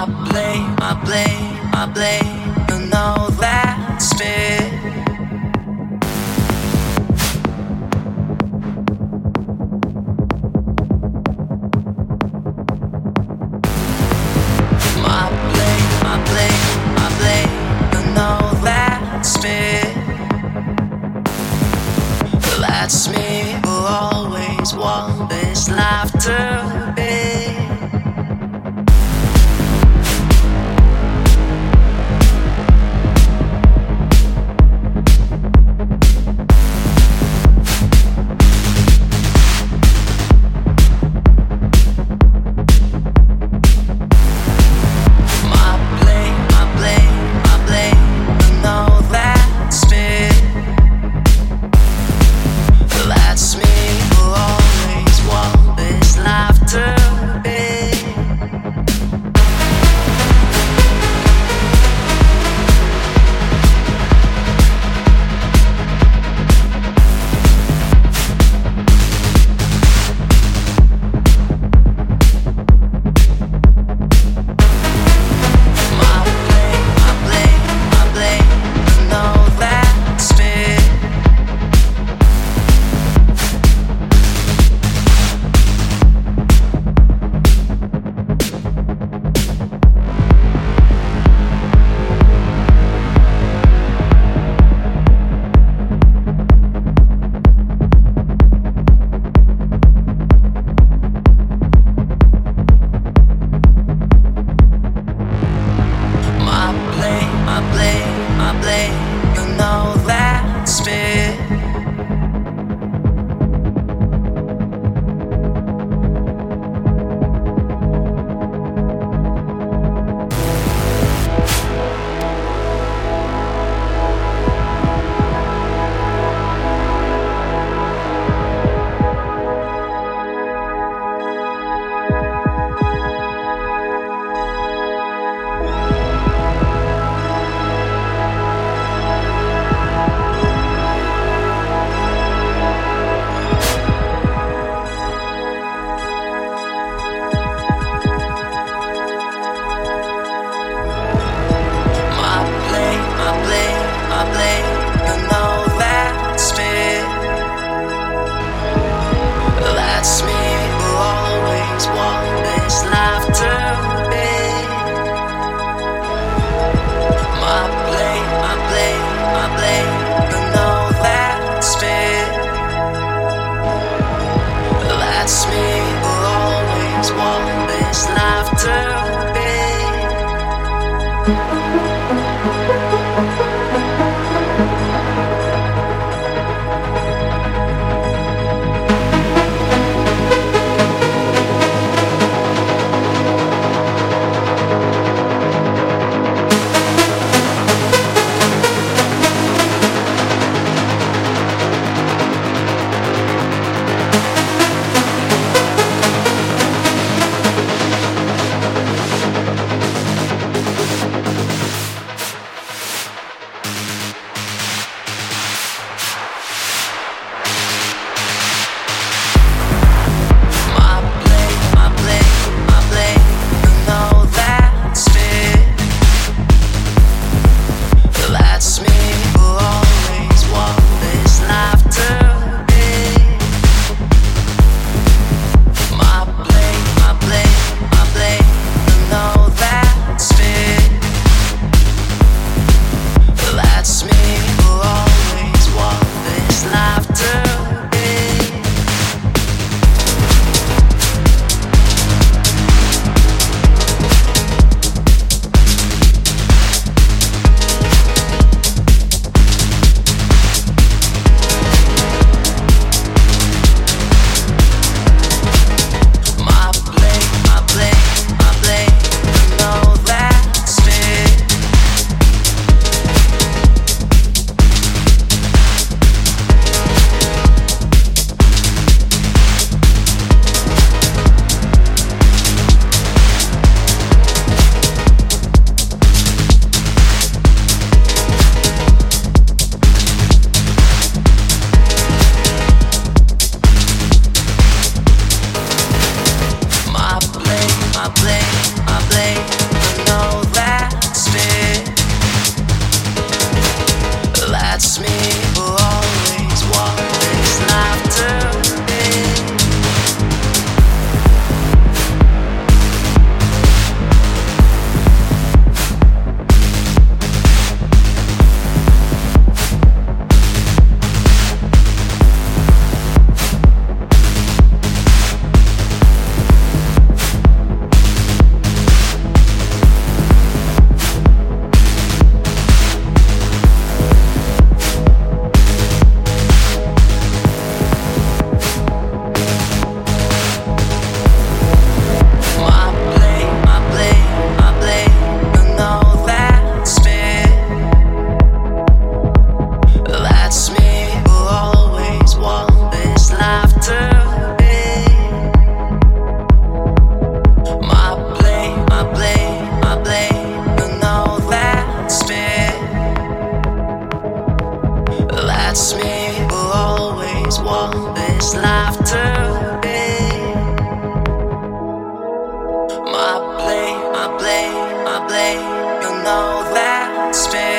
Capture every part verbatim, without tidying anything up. my blade, my blade, my blade, and all that spit. My blade, my blade, my blade, and all that spit. That's me, who always want this life to be. My blade, my blade, my blade. My blade, my blade, my blade, you know that's me.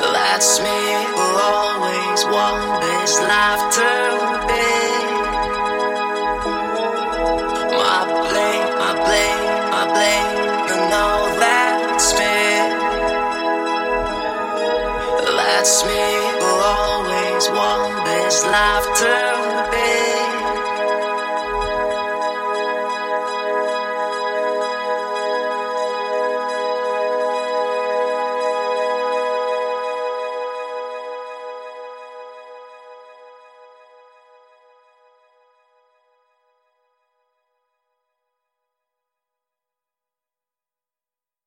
That's me, who always want this life to be. My blade, my blade, my blade, you know that's me. That's me, who always want this life to be.